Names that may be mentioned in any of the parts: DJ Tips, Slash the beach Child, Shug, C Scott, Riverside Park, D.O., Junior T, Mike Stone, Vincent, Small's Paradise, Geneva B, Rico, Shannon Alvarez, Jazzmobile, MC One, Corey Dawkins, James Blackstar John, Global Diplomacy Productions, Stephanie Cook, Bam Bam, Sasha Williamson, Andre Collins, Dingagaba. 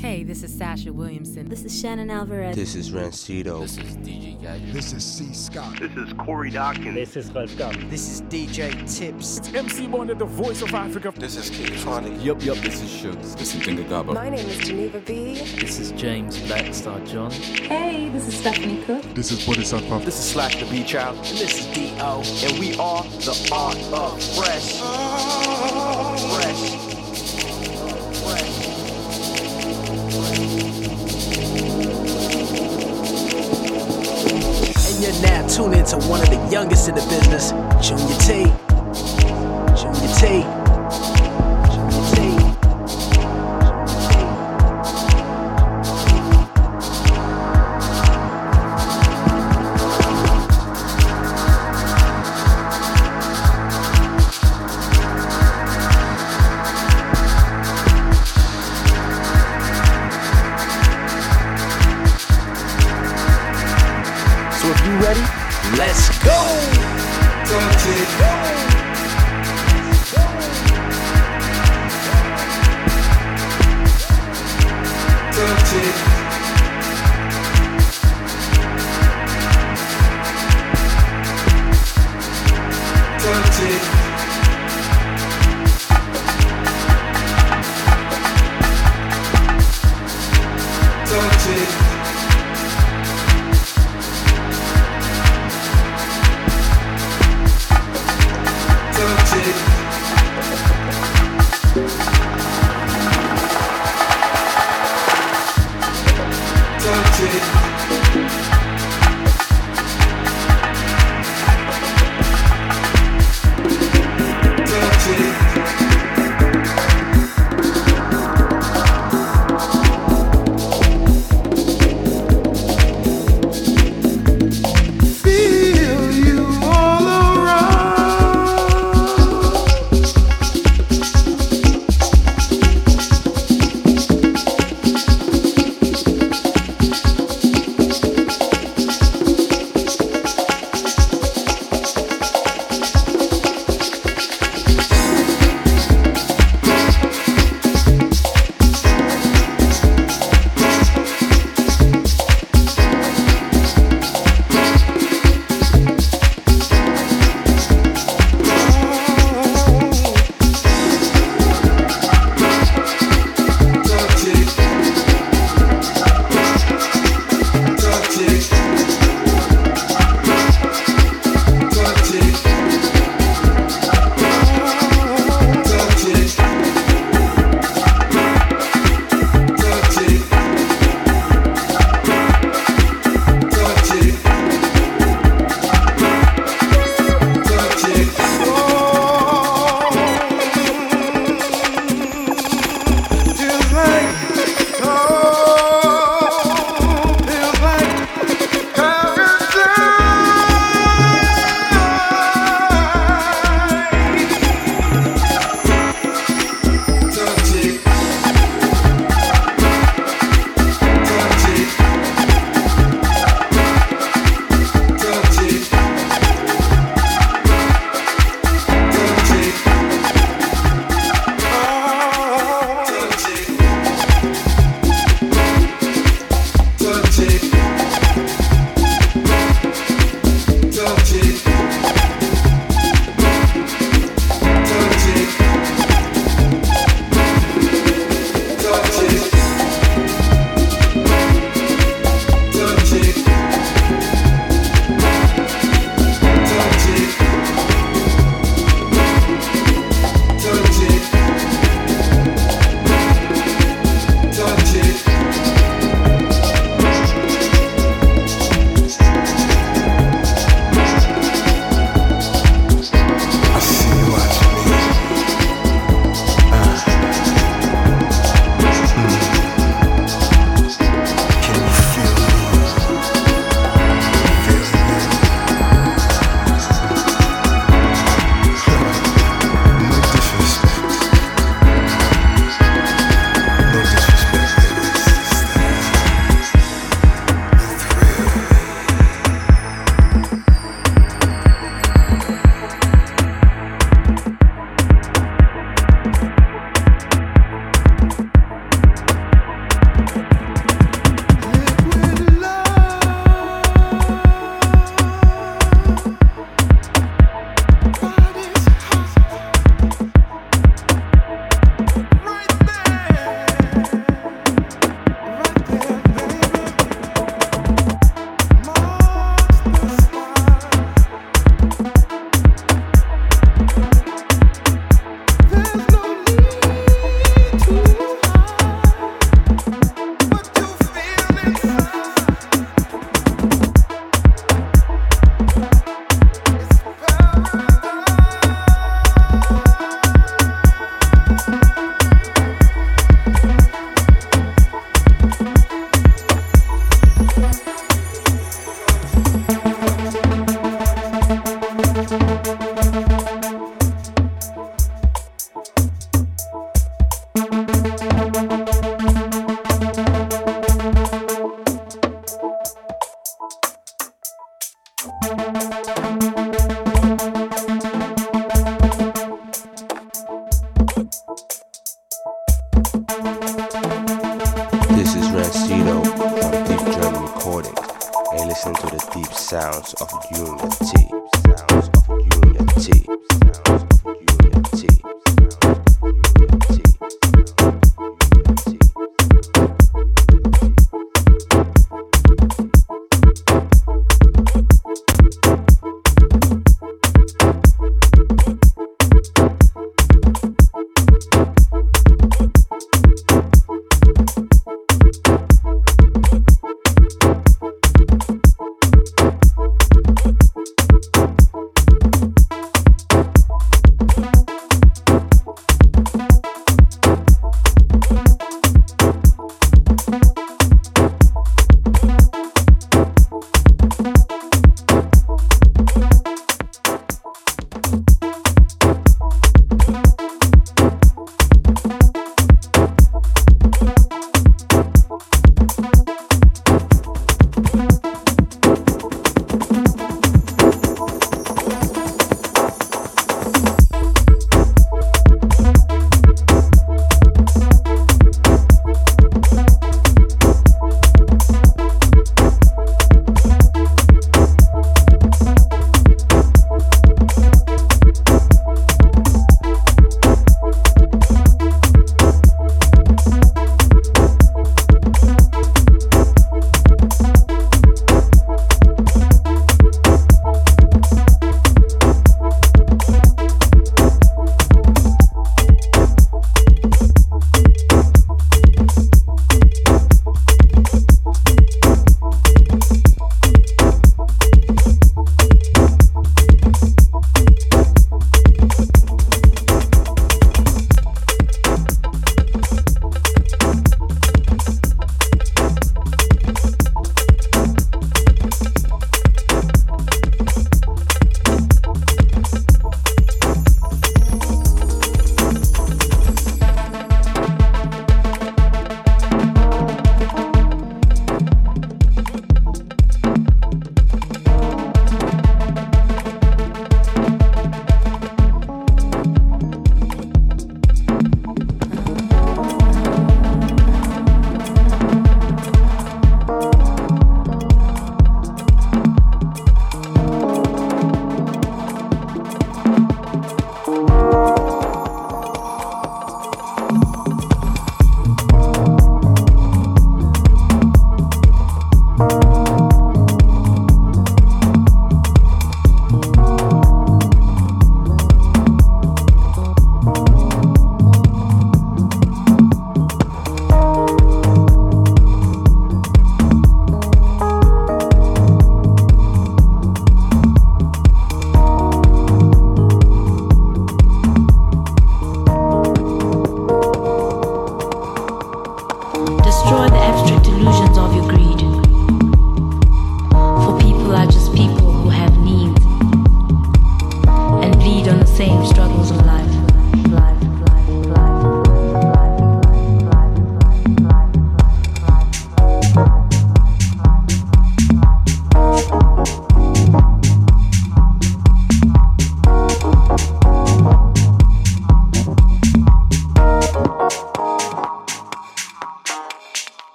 Hey, this is Sasha Williamson. This is Shannon Alvarez. This is Rancido. This is DJ Tips. This is C Scott. This is Corey Dawkins. This is Frederick. This is DJ Tips. It's MC One and the Voice of Africa. This is King Yup. Yup. This is Shug. This is Dingagaba. My name is Geneva B. This is James Blackstar John. Hey, this is Stephanie Cook. This is what is up. This is Slash the beach Child. And this is D.O. And we are the Art of Fresh. And you're now tuned into one of the youngest in the business, Junior T. Junior T. Junior T. sounds of Junior T. Sounds of Junior T. Sounds of Junior T.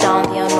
Down the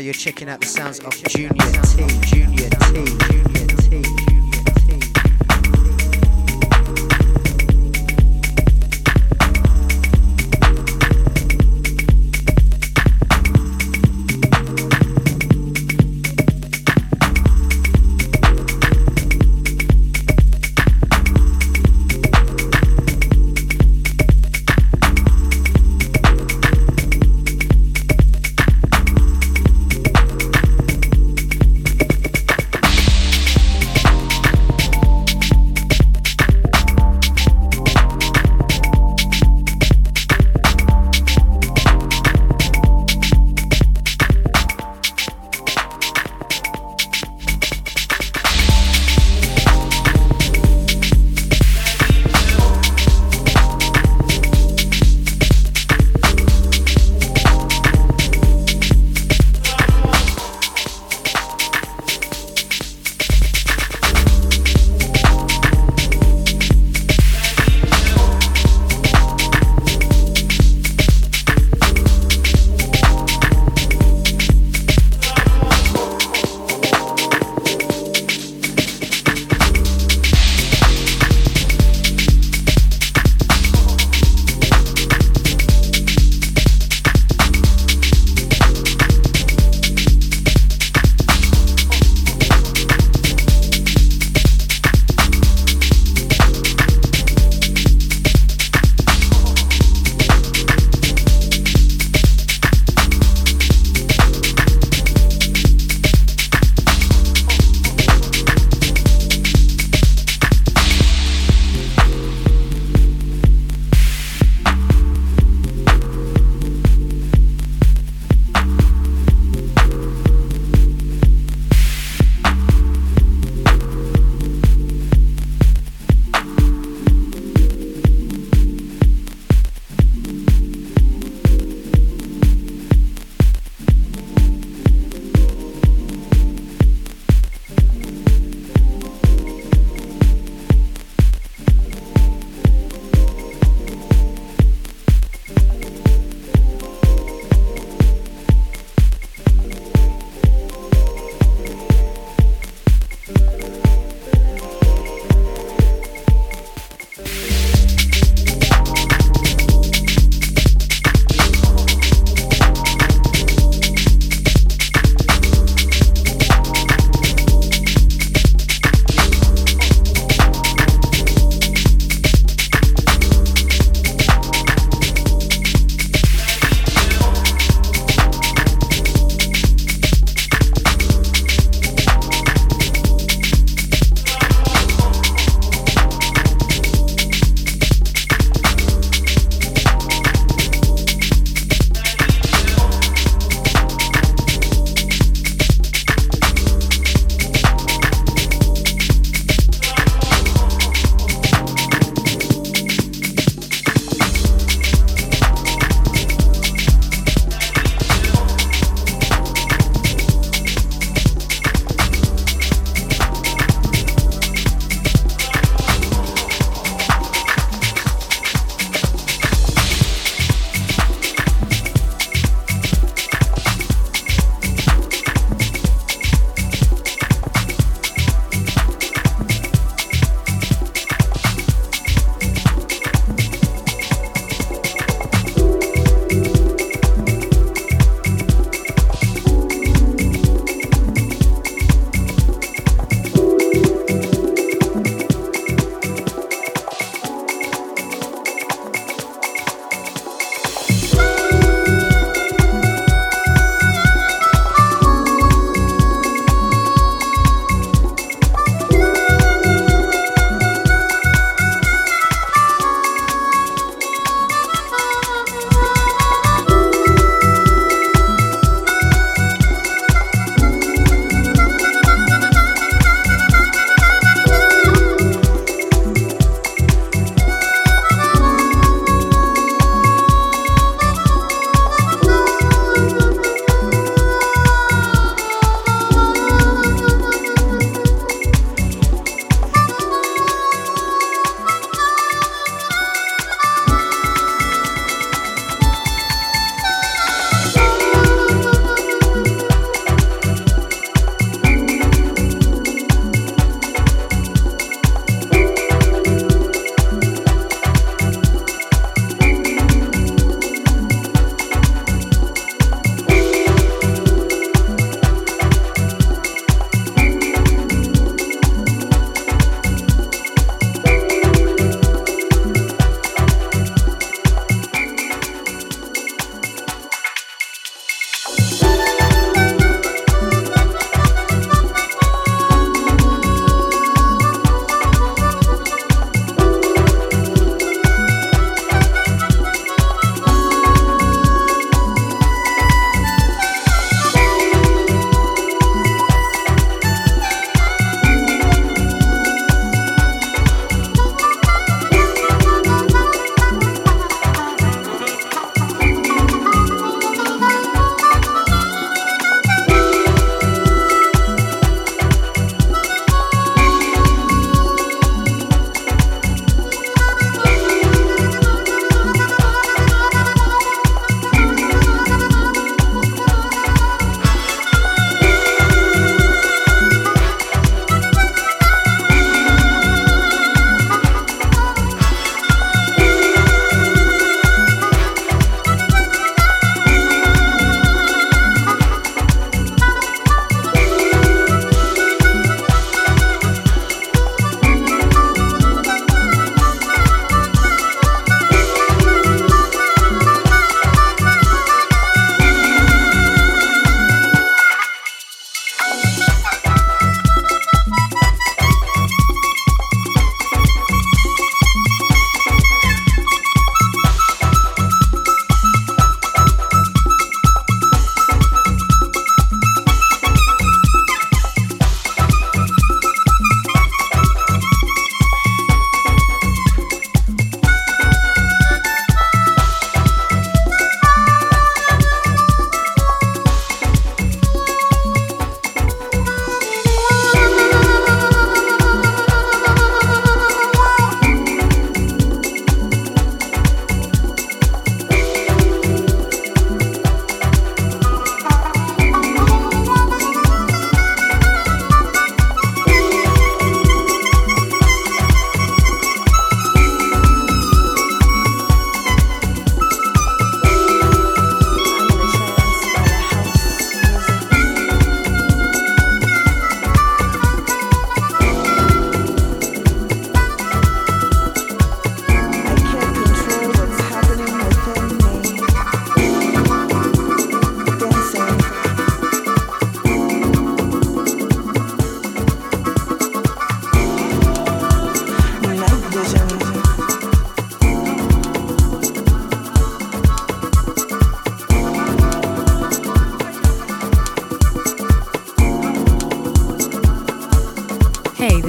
You're checking out the sounds of Junior T.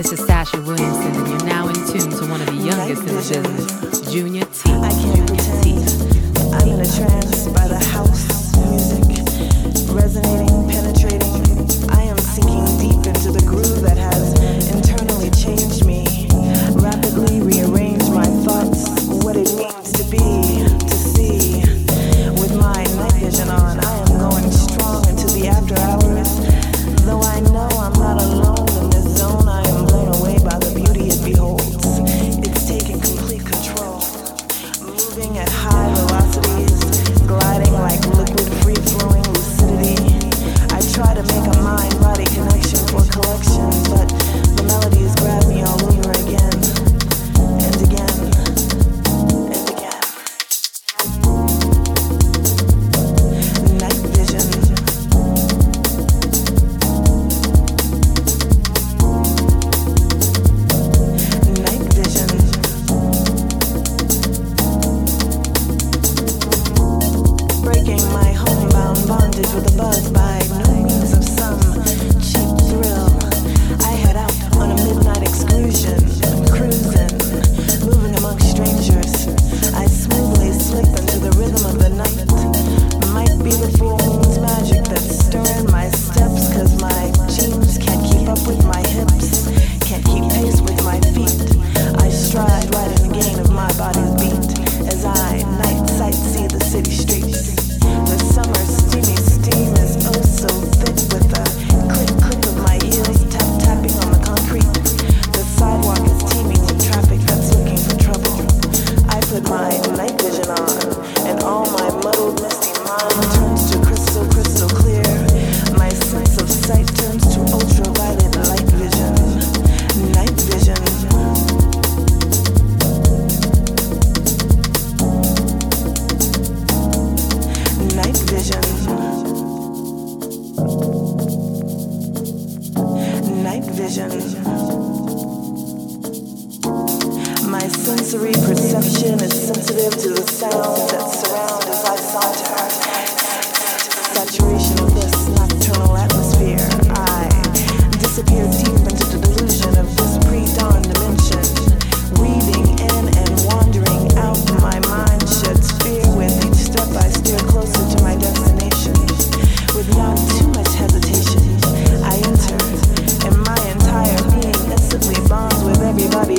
This is Sasha Williamson, and you're now in tune to one of the youngest in the business, Junior T. I can't pretend. I'm in a trance by the house music, resonating, penetrating. I am sinking deep into the groove that has internally changed me, rapidly rearranged my thoughts, what it means to be, to see. With my night vision on, I am going strong into the after hours, though I know I'm not alone.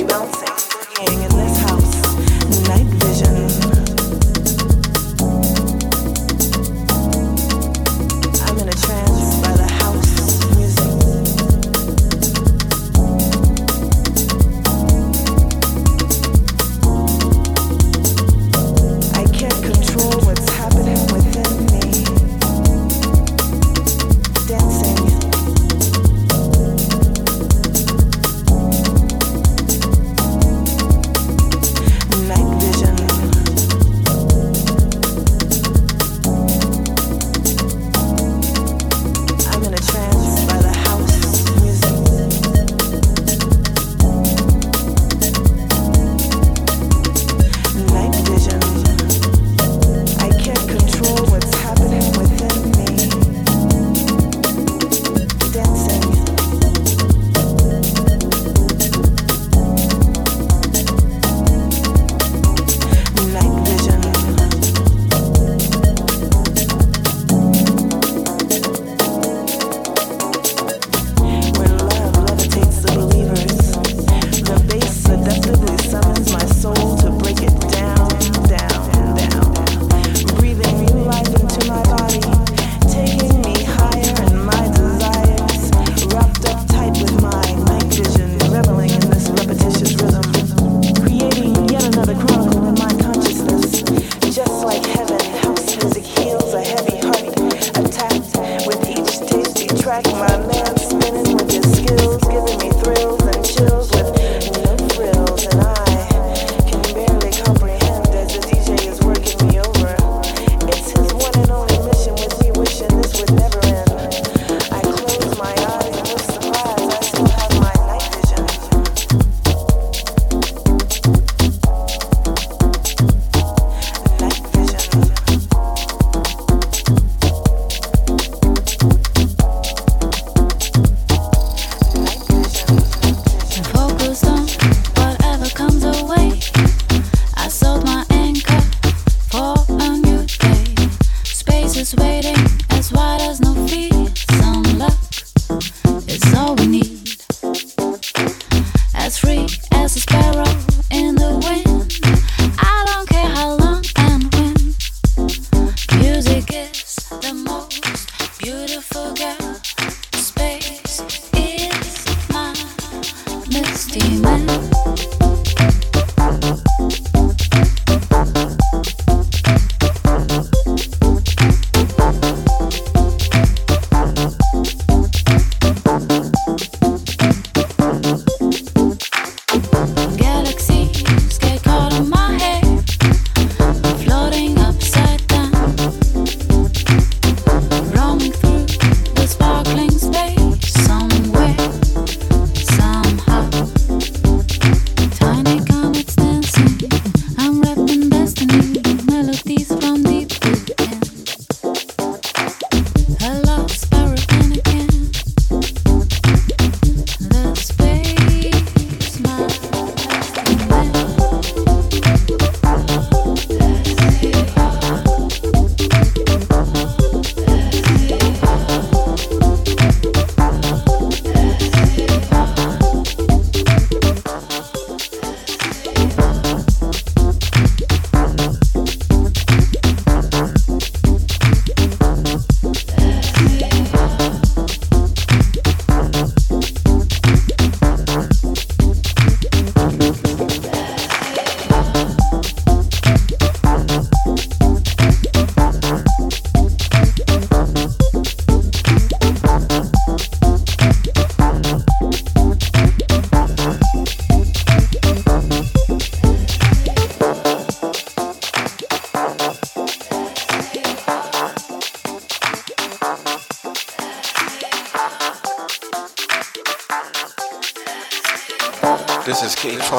Bouncing, swinging in this house, night vision.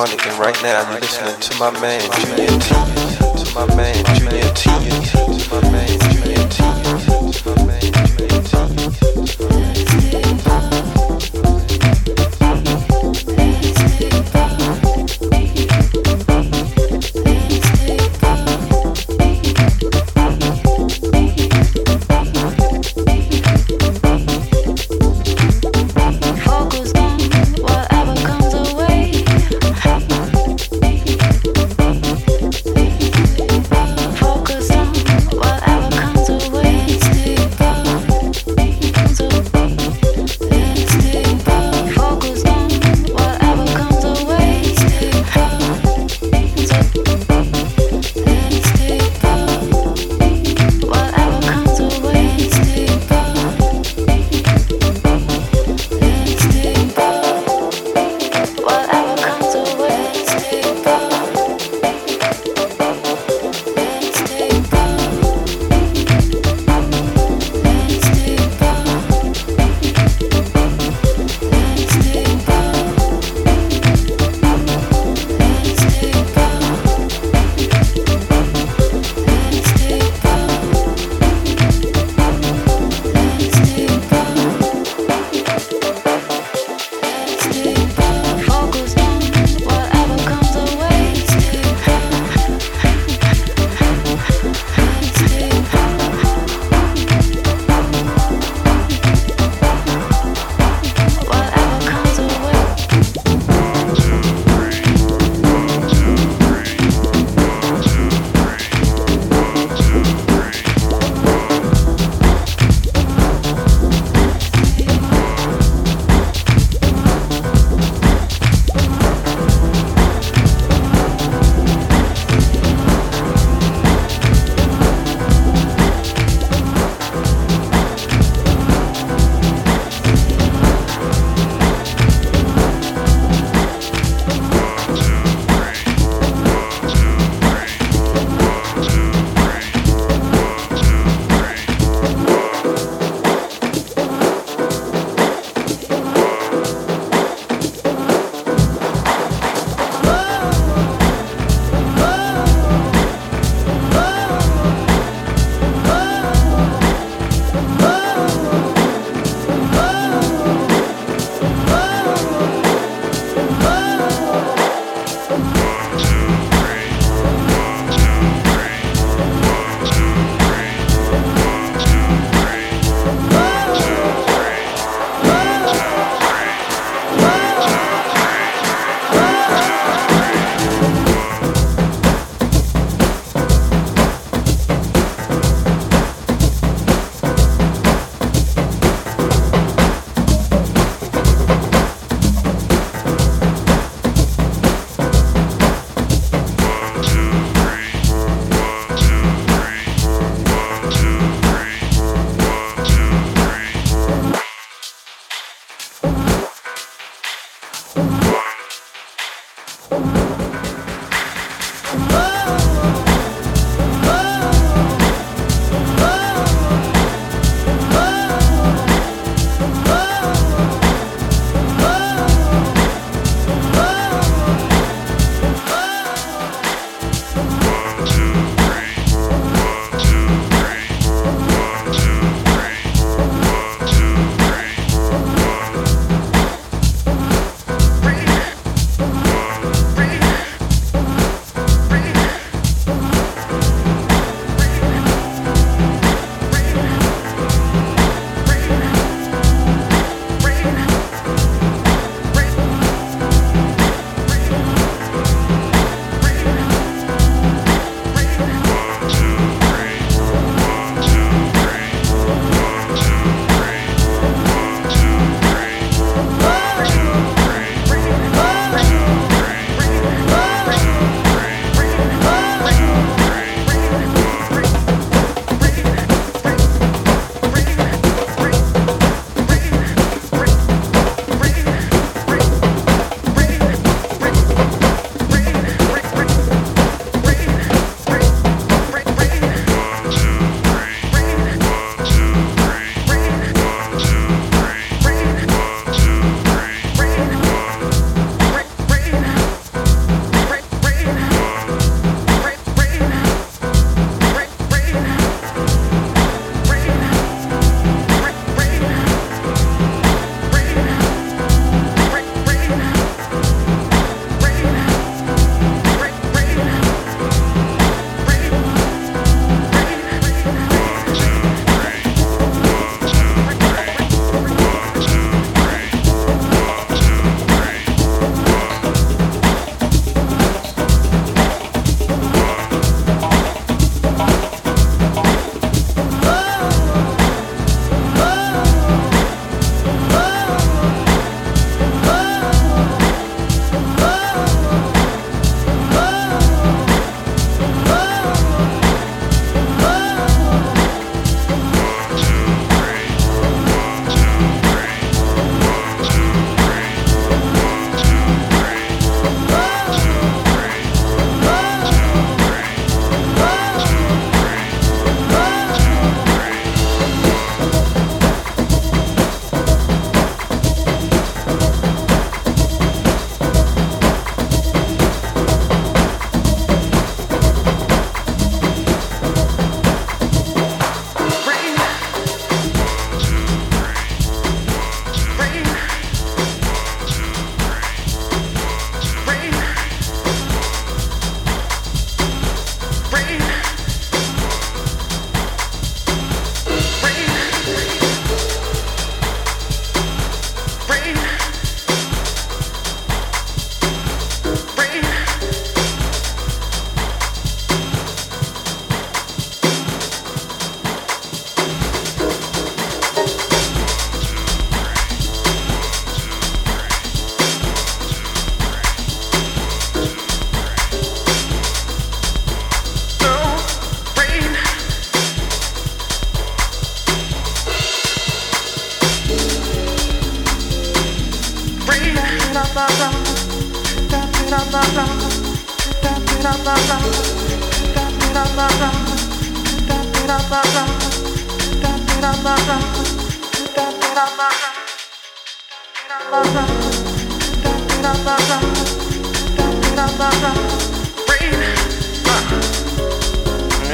And right now you're listening to my man Junior T, to my man Junior T, to my man Junior T, to my man Junior T.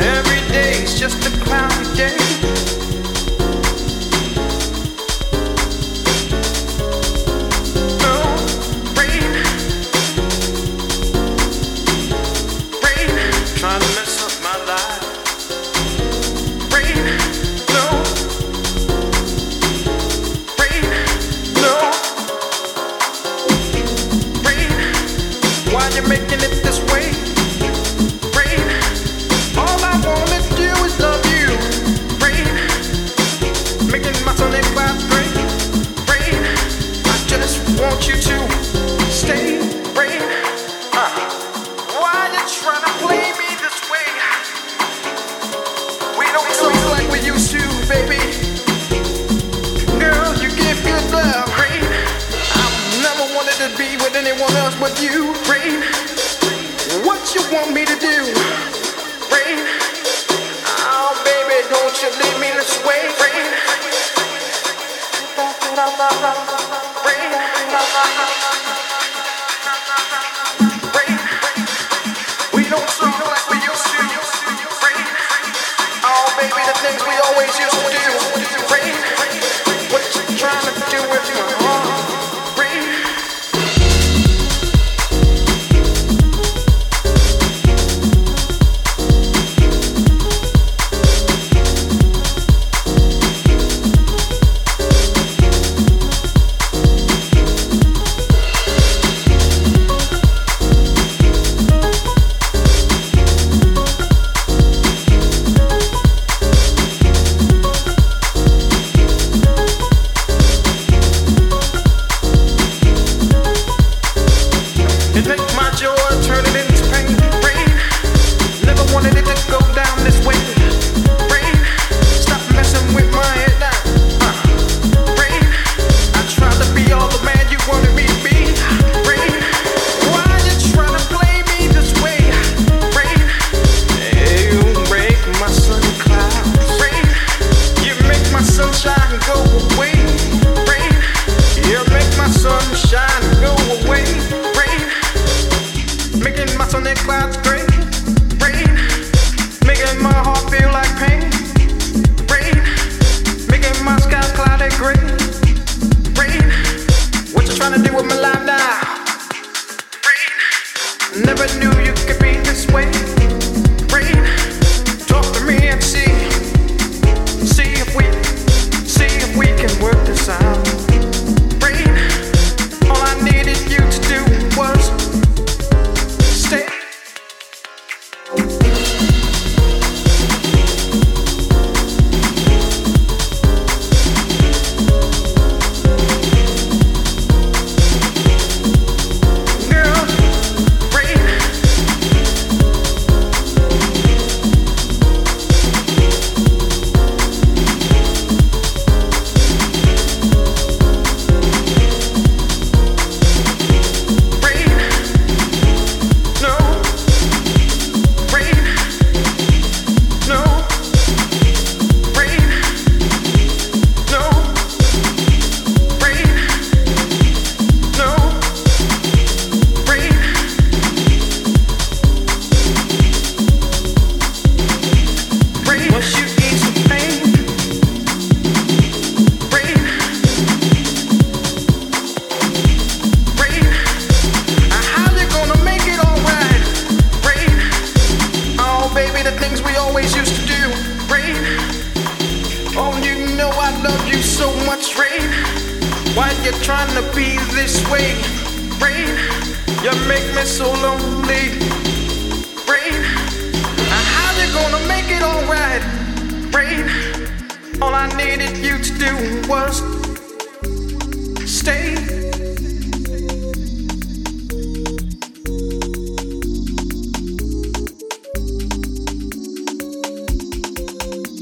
Every day's just a cloudy day. Trying to mess up my life. Rain, no. Rain, no. Rain, why you making it this way? Rain, all I wanna do is love you. Rain, making my sonic vibrate. Rain, I just want you to stay. Rain, why you trying to play me? Baby, girl, you give good love, rain. I never wanted to be with anyone else but you, rain. What you want me to do, rain? Oh, baby, don't you leave me this way, rain. Rain, we don't sound like we used to, rain. Oh, baby, the things we always used to do. Rain, what you trying to do with my heart? Rain.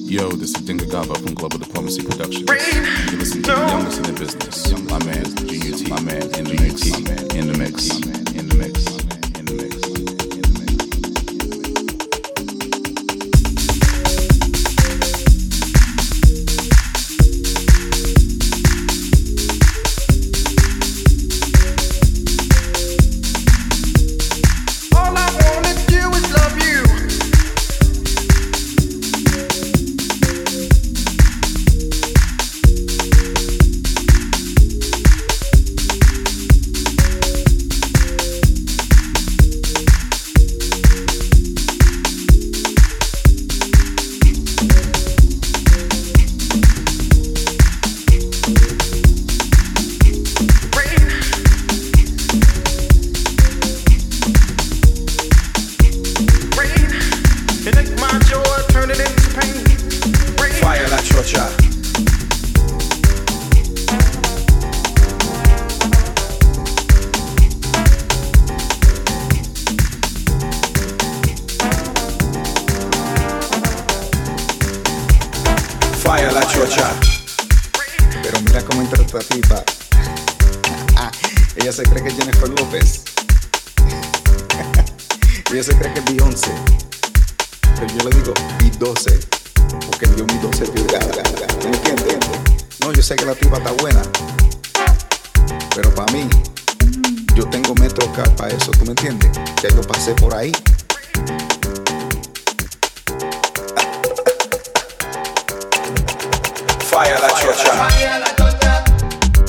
Yo, this is Dingagaba from Global Diplomacy Productions. You listen to the youngest in the business. My man, Junior T. My man, MC One. esa tipa. Ella se cree que es Jennifer López. Ella se cree que es Beyoncé. Pero yo le digo B12, porque dio mi 12 pulgadas. ¿Me entiendes? No, yo sé que la tipa está buena, pero para mí, yo tengo MetroCard para eso, ¿tú me entiendes? Ya yo pasé por ahí. Falla la chocha.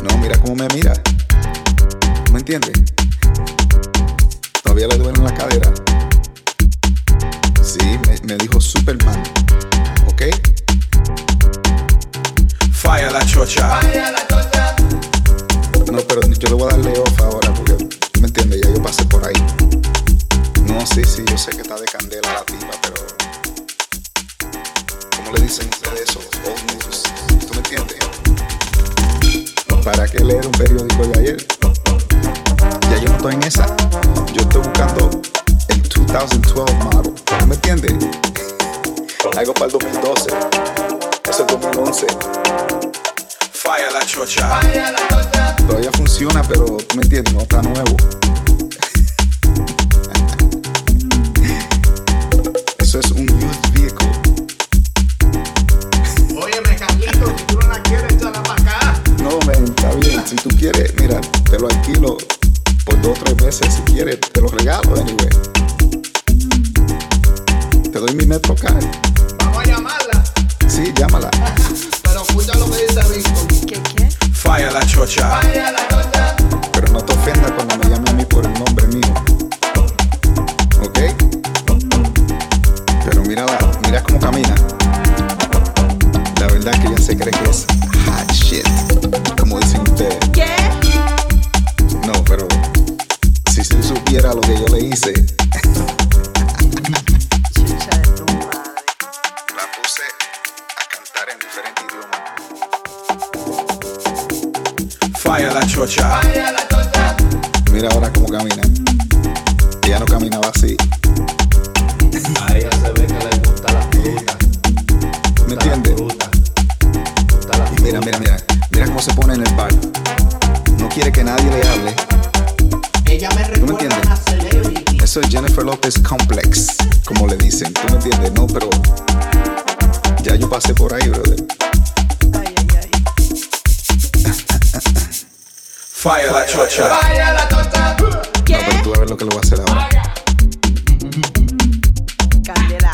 No, mira cómo me mira. ¿Tú me entiendes? Todavía le duele en la cadera. Sí, me dijo Superman. ¿Ok? Falla la chocha. No, pero yo le voy a darle off ahora porque, ¿me entiendes? Ya yo pasé por ahí. No, sí, yo sé que está de candela la tipa, pero ¿cómo le dicen ustedes eso? Old news. ¿Tú me entiendes? ¿Para qué leer un periódico de ayer? Ya yo no estoy en esa. Yo estoy buscando el 2012 model. ¿Tú me entiendes? Algo para el 2012. Eso es 2011. Falla la chocha. Todavía funciona, pero tú me entiendes, no está nuevo. Eso es un used vehicle. Óyeme, Carlito, si tú no la quieres, échala para acá. No, men, está bien. Si tú quieres, mira, te lo alquilo por 2 o 3 veces. Si quieres, te lo regalo, anyway. Te doy mi MetroCard. Vamos a llamarla. Sí, llámala. Pero escucha lo que dice Rico. ¿Qué? Falla la chocha. Pero no te ofendas cuando me llamen a mí por el nombre mío. ¿Ok? Pero mira cómo camina. La verdad que ya se cree que es hot shit, como dicen ustedes. ¿Qué? No, pero si se supiera lo que yo le hice. Falla la chocha. Mira ahora cómo camina. Ella no caminaba así. A ella se ve que le gusta la fruta. ¿Me entiendes? Y mira cómo se pone en el bar. No quiere que nadie le hable. Ella me recuerda a Celebrity. Eso es Jennifer López Complex, como le dicen. ¿Tú me entiendes? No, pero ya yo pasé por ahí, brother. Falla la chocha. Falla la chocha. ¿Qué? No, pero tú a ver lo que le voy a hacer ahora. Candela.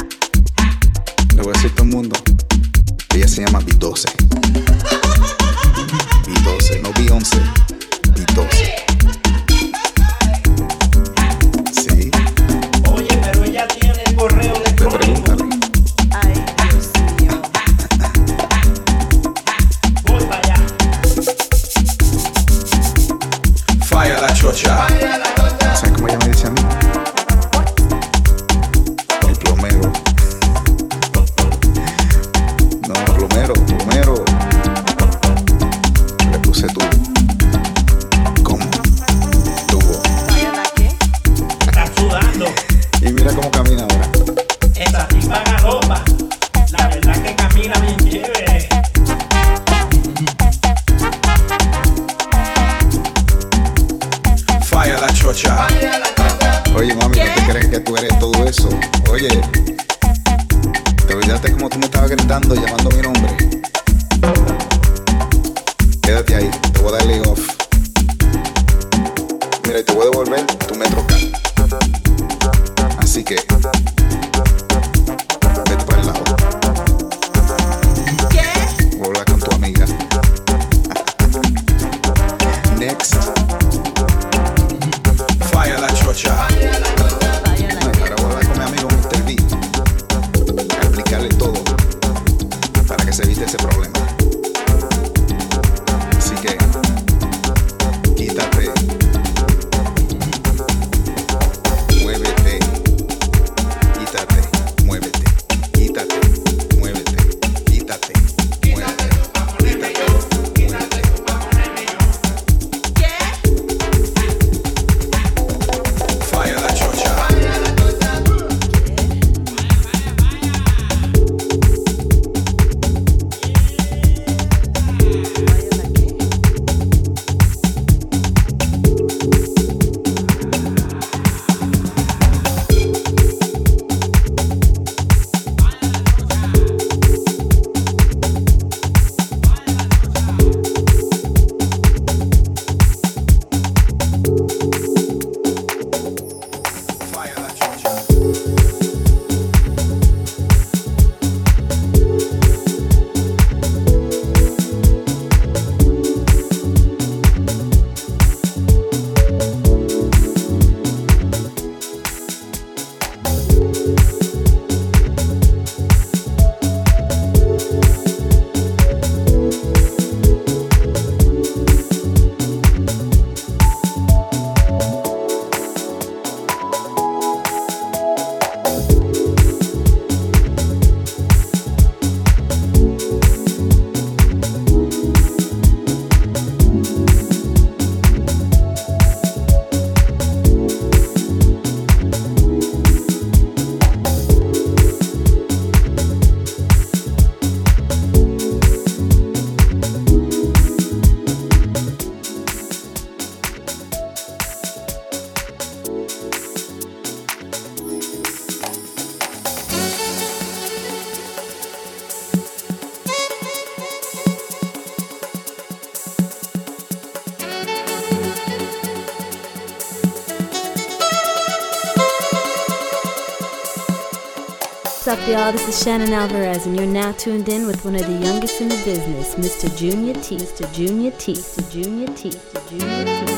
Le voy a decir a todo el mundo. Ella se llama B12. B12, no B11. B12. Sí. Oye, pero ella tiene el correo electrónico. Te pregúntale. Ay, Dios mío. Voy para allá. Falla la chocha. ¿Sabes cómo ella me dice a mí? El plomero. No, plomero. Le puse tubo. ¿Cómo? Tubo. ¿Falla la qué? Está sudando. Y mira cómo camina ahora. Esa tipa haga ropa. La verdad que camina bien chévere. Falla la chocha. Oye, mami, ¿qué te crees que tú eres todo eso? Oye, te olvidaste como tú me estabas gritando, llamando mi nombre. Quédate ahí, te voy a darle off. Mira, y te voy a devolver tu MetroCard. Así que vete para el lado. ¿Qué? Voy a hablar con tu amiga. Next. Falla la chocha. Ahora voy a hablar con mi amigo Mr. B. A explicarle todo para que se evite ese problema. Así que quítate, muévete, What's up, y'all? This is Shannon Alvarez, and you're now tuned in with one of the youngest in the business, Mr. Junior T. Mr. Junior T. Mr. Junior T. Mr. Junior T.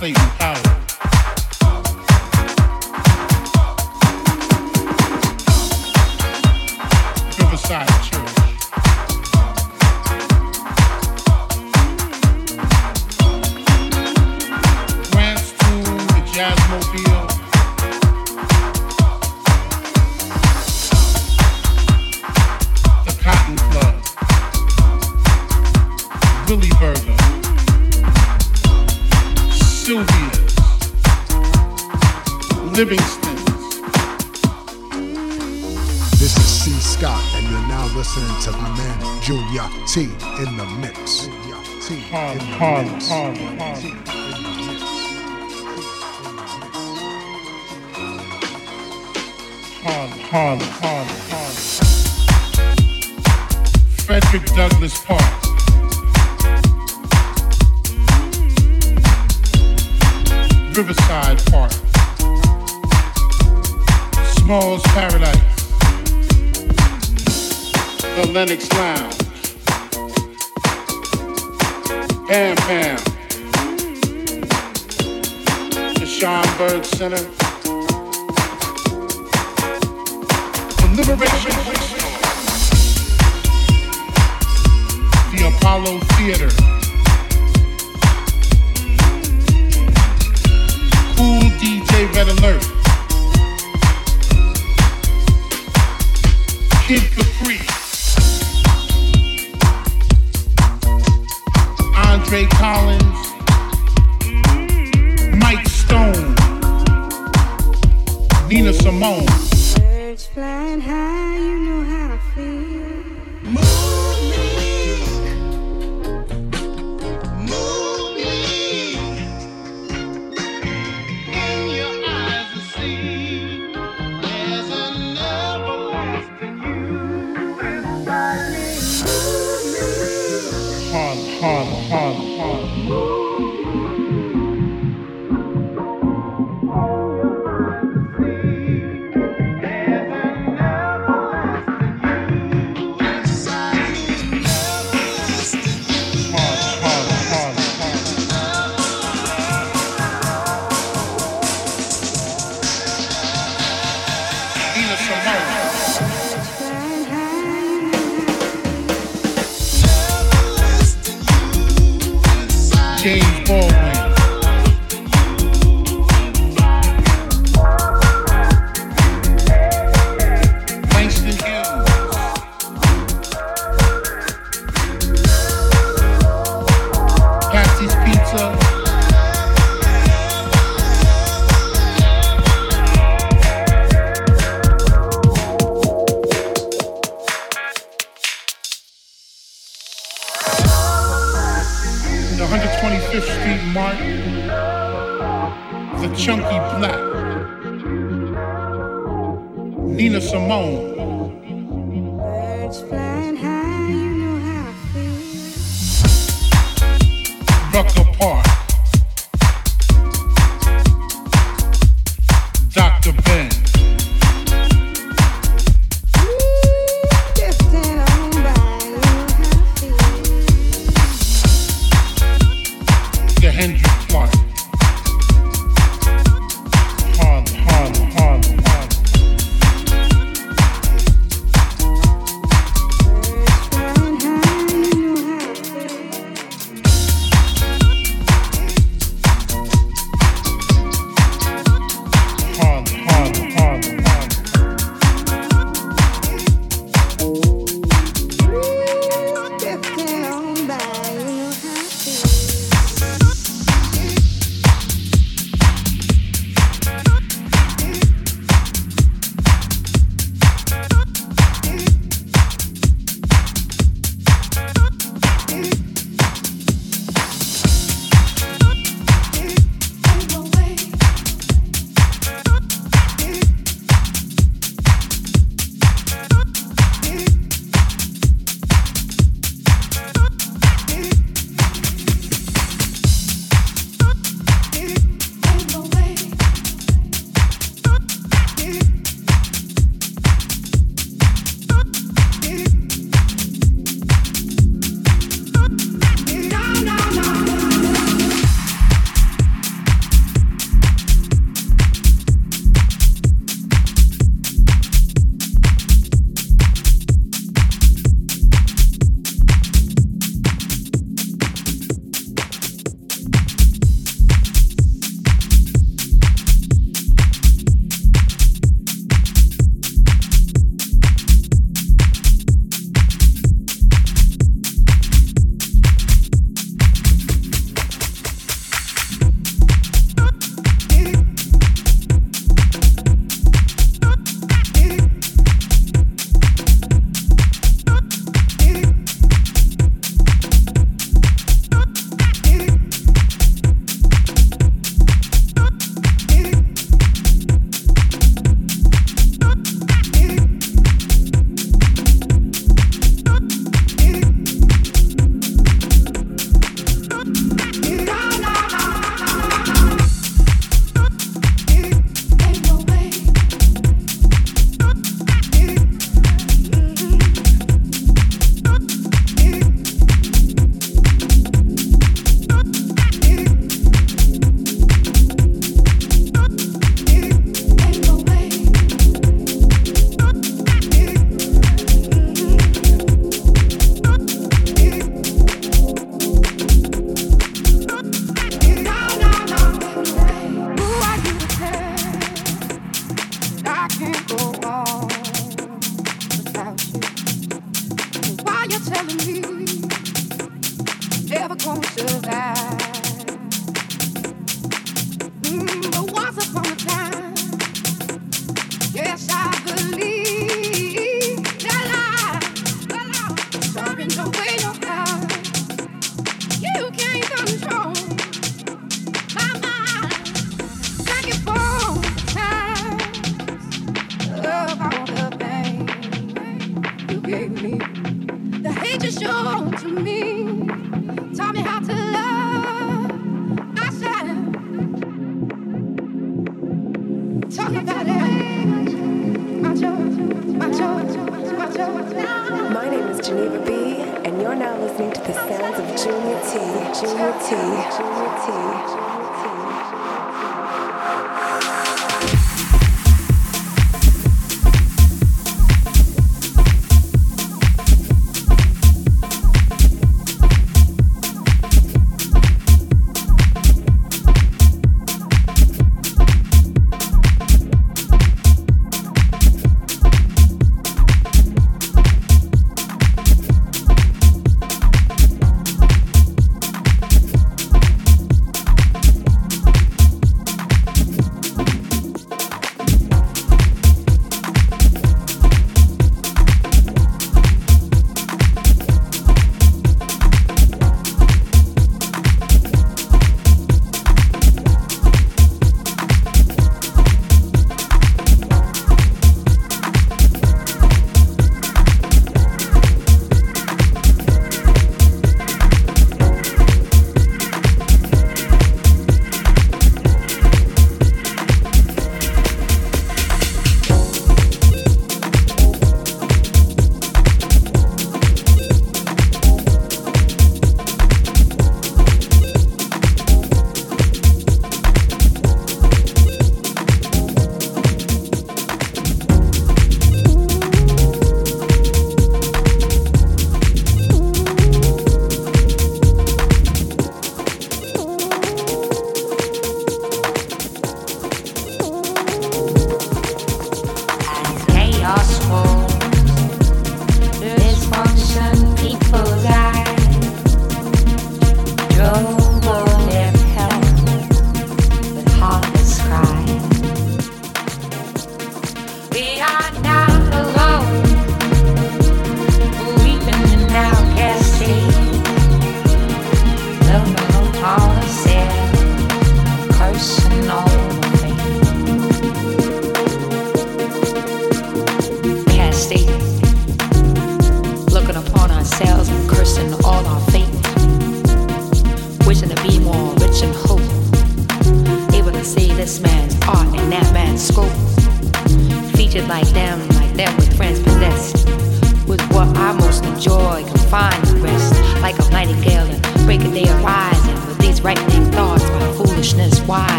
Satan power. Riverside Church. Grants to the Jazzmobile. The Cotton Club. Billy Burger. Sylvia's, Livingston's. This is C Scott, and you're now listening to my man Junior T in the mix. Harlem. Frederick Douglass Park. Riverside Park, Small's Paradise, the Lenox Lounge, Bam Bam, the Schomburg Center, the Liberation, the Apollo Theater. Cool DJ Red Alert, Kid Capri, Andre Collins, Mike Stone, Nina Simone. Birds flying high, you know how I feel.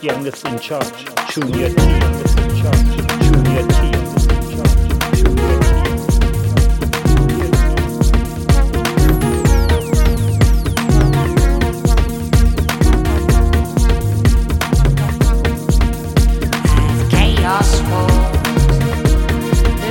Youngest in charge, Junior T. As chaos falls,